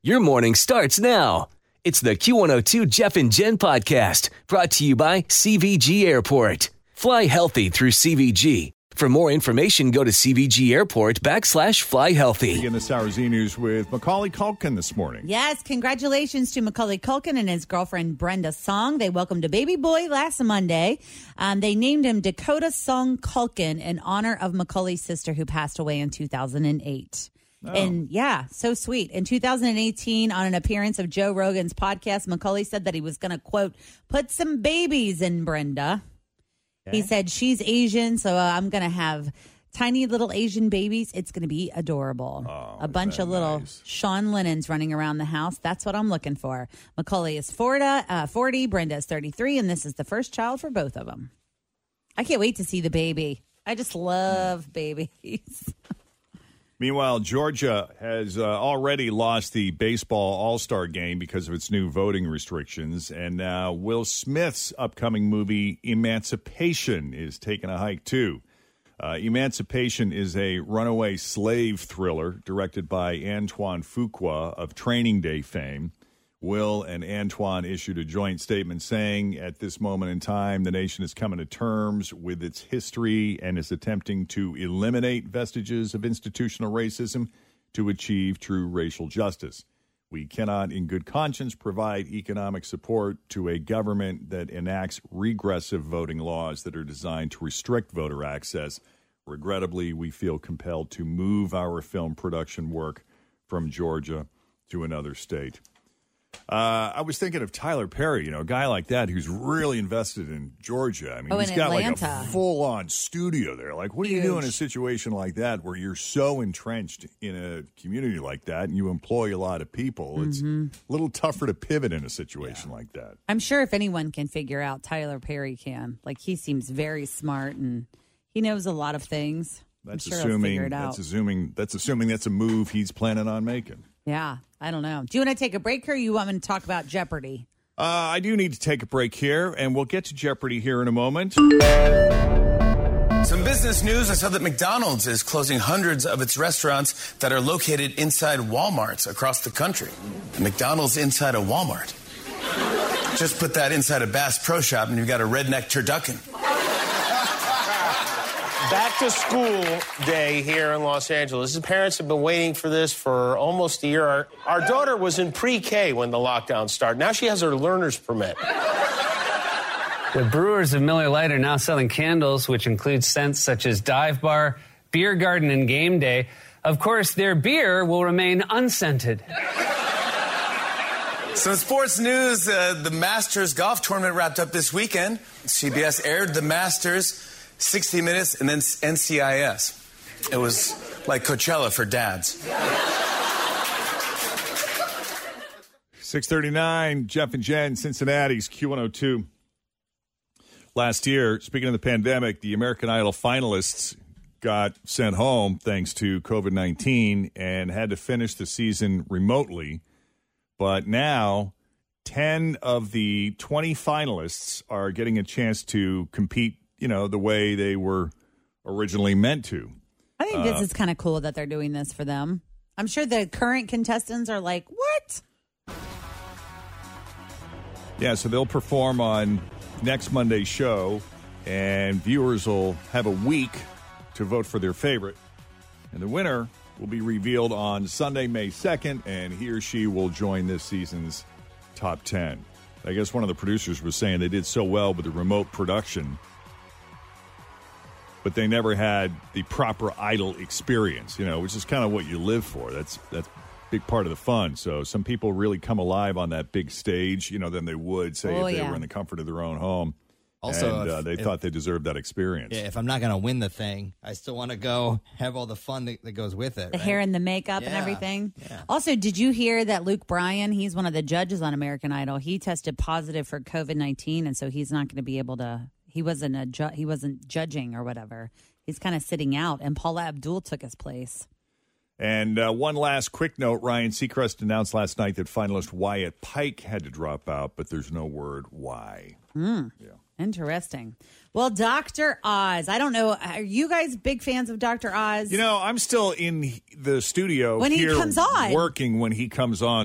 Your morning starts now. It's the Q102 Jeff and Jen podcast, brought to you by CVG Airport. Fly healthy through CVG. For more information, go to CVG Airport/fly healthy. Begin the Sarrazine News with Macaulay Culkin this morning. Yes, congratulations to Macaulay Culkin and his girlfriend Brenda Song. They welcomed a baby boy last Monday. They named him Dakota Song Culkin in honor of Macaulay's sister who passed away in 2008. Oh. And yeah, so sweet. In 2018, on an appearance of Joe Rogan's podcast, Macaulay said that he was going to, quote, put some babies in Brenda. Okay. He said, she's Asian, so I'm going to have tiny little Asian babies. It's going to be adorable. Oh, a bunch of little nice Sean Lennons running around the house. That's what I'm looking for. Macaulay is 40, Brenda is 33, and this is the first child for both of them. I can't wait to see the baby. I just love babies. Meanwhile, Georgia has already lost the baseball all-star game because of its new voting restrictions. And now Will Smith's upcoming movie, Emancipation, is taking a hike, too. Emancipation is a runaway slave thriller directed by Antoine Fuqua of Training Day fame. Will and Antoine issued a joint statement saying, at this moment in time, the nation is coming to terms with its history and is attempting to eliminate vestiges of institutional racism to achieve true racial justice. We cannot, in good conscience, provide economic support to a government that enacts regressive voting laws that are designed to restrict voter access. Regrettably, we feel compelled to move our film production work from Georgia to another state. I was thinking of Tyler Perry, a guy like that who's really invested in Georgia. I mean, he's got Atlanta, like a full-on studio there. Like, what do you do in a situation like that where you're so entrenched in a community like that and you employ a lot of people? It's a little tougher to pivot in a situation like that. I'm sure if anyone can figure out, Tyler Perry can. Like, he seems very smart and he knows a lot of things. That's assuming that's a move he's planning on making. Yeah, I don't know. Do you want to take a break here, or you want me to talk about Jeopardy? I do need to take a break here, and we'll get to Jeopardy here in a moment. Some business news. I saw that McDonald's is closing hundreds of its restaurants that are located inside Walmarts across the country. McDonald's inside a Walmart. Just put that inside a Bass Pro Shop, and you've got a redneck turducken. Back to school day here in Los Angeles. The parents have been waiting for this for almost a year. Our daughter was in pre-K when the lockdown started. Now she has her learner's permit. The brewers of Miller Lite are now selling candles, which include scents such as Dive Bar, Beer Garden, and Game Day. Of course, their beer will remain unscented. Some sports news. The Masters Golf Tournament wrapped up this weekend. CBS aired the Masters, 60 Minutes, and then NCIS. It was like Coachella for dads. 6:39, Jeff and Jen, Cincinnati's Q102. Last year, speaking of the pandemic, the American Idol finalists got sent home thanks to COVID-19 and had to finish the season remotely. But now 10 of the 20 finalists are getting a chance to compete the way they were originally meant to. I think this is kind of cool that they're doing this for them. I'm sure the current contestants are like, what? Yeah, so they'll perform on next Monday's show, and viewers will have a week to vote for their favorite. And the winner will be revealed on Sunday, May 2nd, and he or she will join this season's top 10. I guess one of the producers was saying they did so well with the remote production, but they never had the proper Idol experience, you know, which is kind of what you live for. That's a big part of the fun. So some people really come alive on that big stage, you know, than they would, say, if they were in the comfort of their own home. Also, and, they thought they deserved that experience. Yeah, if I'm not going to win the thing, I still want to go have all the fun that goes with it. The hair and the makeup and everything. Yeah. Also, did you hear that Luke Bryan, he's one of the judges on American Idol, he tested positive for COVID-19, and so he's not going to be able to, he wasn't judging or whatever. He's kind of sitting out, and Paula Abdul took his place. And one last quick note, Ryan Seacrest announced last night that finalist Wyatt Pike had to drop out, but there's no word why. Mm. Yeah. Interesting. Well, Dr. Oz, I don't know. Are you guys big fans of Dr. Oz? You know, I'm still in the studio when he comes on. Working when he comes on.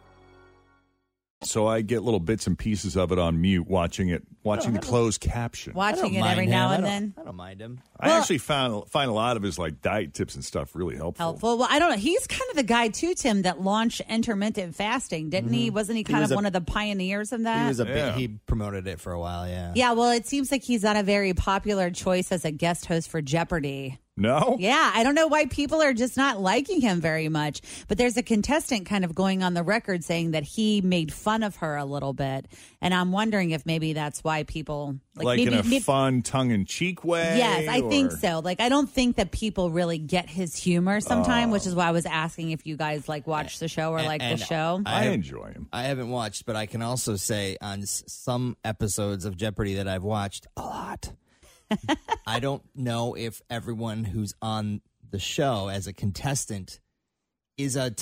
So I get little bits and pieces of it on mute, watching the closed caption. Watching it every now and then. I don't mind him. I actually find a lot of his like diet tips and stuff really helpful. Well, I don't know. He's kind of the guy too, Tim, that launched intermittent fasting, didn't he? Wasn't he kind of one of the pioneers of that? He was he promoted it for a while, yeah. Yeah, well, it seems like he's not a very popular choice as a guest host for Jeopardy. No? Yeah, I don't know why people are just not liking him very much. But there's a contestant kind of going on the record saying that he made fun of her a little bit. And I'm wondering if maybe that's why people... Like maybe in a fun, tongue-in-cheek way? Yes, I think so. Like, I don't think that people really get his humor sometimes, which is why I was asking if you guys, like, watch the show or the show. I enjoy him. I haven't watched, but I can also say on some episodes of Jeopardy that I've watched a lot. I don't know if everyone who's on the show as a contestant is a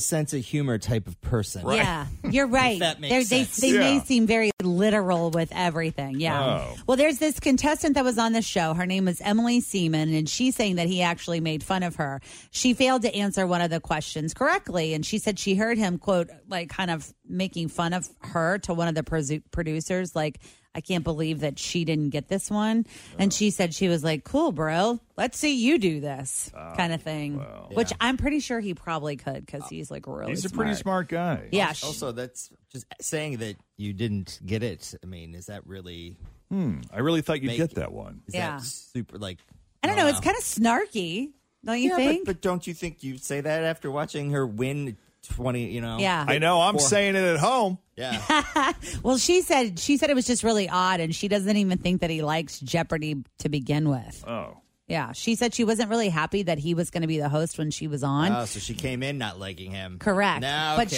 sense of humor type of person. Right. Yeah, you're right. That makes sense. They may seem very literal with everything. Yeah. Oh. Well, there's this contestant that was on the show. Her name was Emily Seaman, and she's saying that he actually made fun of her. She failed to answer one of the questions correctly, and she said she heard him, quote, like kind of making fun of her to one of the producers, like, I can't believe that she didn't get this one. And she said she was like, cool, bro. Let's see you do this kind of thing, well, which I'm pretty sure he probably could because he's like really He's a pretty smart guy. Yeah. Also, that's just saying that you didn't get it. I mean, is that really? I really thought you'd get that one. Is that super like? I don't know. It's kind of snarky, don't you think? But don't you think you'd say that after watching her win 20, you know? Yeah. I know. I'm saying it at home. Yeah. Well, she said it was just really odd, and she doesn't even think that he likes Jeopardy to begin with. Oh. Yeah. She said she wasn't really happy that he was going to be the host when she was on. Oh, so she came in not liking him. Correct. No, okay. But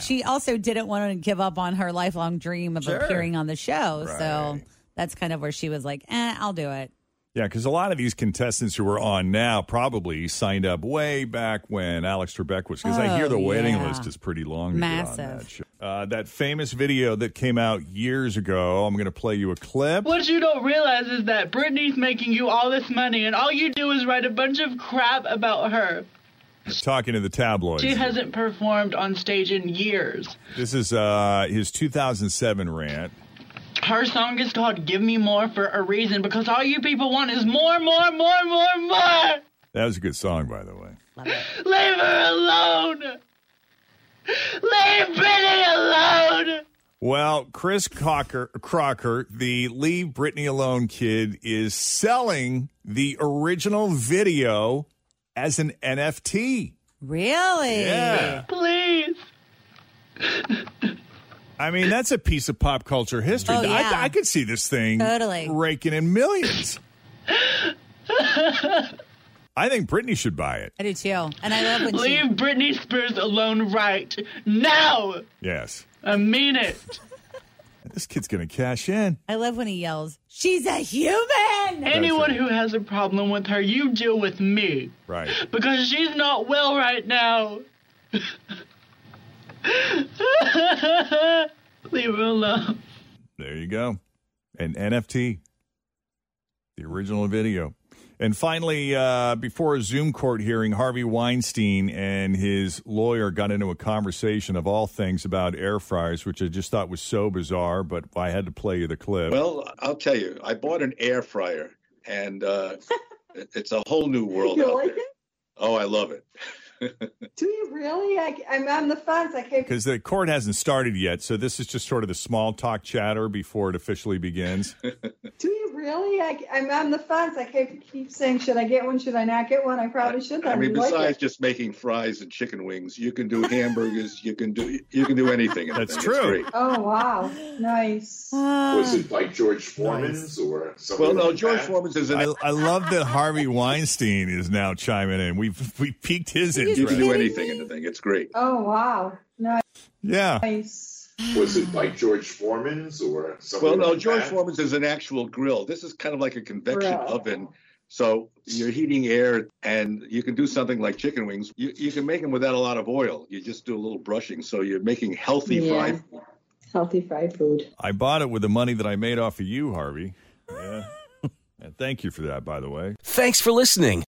she also didn't want to give up on her lifelong dream of appearing on the show. Right. So that's kind of where she was like, I'll do it. Yeah, because a lot of these contestants who are on now probably signed up way back when Alex Trebek was, because I hear the waiting list is pretty long. Massive. To get on that show. That famous video that came out years ago, I'm going to play you a clip. What you don't realize is that Britney's making you all this money, and all you do is write a bunch of crap about her. Talking to the tabloids. She hasn't performed on stage in years. This is his 2007 rant. Her song is called Give Me More for a reason, because all you people want is more, more, more, more, more. That was a good song, by the way. Love it. Leave her alone. Leave Britney alone. Well, Chris Crocker, the Leave Britney Alone kid, is selling the original video as an NFT. Really? Yeah. Please. I mean, that's a piece of pop culture history. Oh, yeah. I could see this thing raking in millions. I think Britney should buy it. I do too. And I love when Leave Britney Spears alone right now. Yes. I mean it. This kid's going to cash in. I love when he yells, she's a human. Anyone who has a problem with her, you deal with me. Right. Because she's not well right now. Leave her alone. There you go. An NFT. The original video. And finally, before a Zoom court hearing, Harvey Weinstein and his lawyer got into a conversation of all things about air fryers, which I just thought was so bizarre, but I had to play you the clip. Well, I'll tell you, I bought an air fryer, and it's a whole new world out there. It? Oh, I love it. Do you really? I'm on the fence. I can't. Because the court hasn't started yet, so this is just sort of the small talk chatter before it officially begins. Do you really? I'm on the fence. I can't keep saying, should I get one? Should I not get one? I probably should. I mean, besides like just making fries and chicken wings, you can do hamburgers. You can do anything. That's true. Oh wow, nice. Was it like George Foreman's or something? Well, no, like George Foreman's is. I love that Harvey Weinstein is now chiming in. We piqued his. You can do anything in the thing. It's great. Oh, wow. Nice. Yeah. Nice. Was it like George Foreman's or something? Well, no, like George Foreman's is an actual grill. This is kind of like a convection oven. So you're heating air, and you can do something like chicken wings. You can make them without a lot of oil. You just do a little brushing. So you're making healthy fried food. Healthy fried food. I bought it with the money that I made off of you, Harvey. Yeah. And thank you for that, by the way. Thanks for listening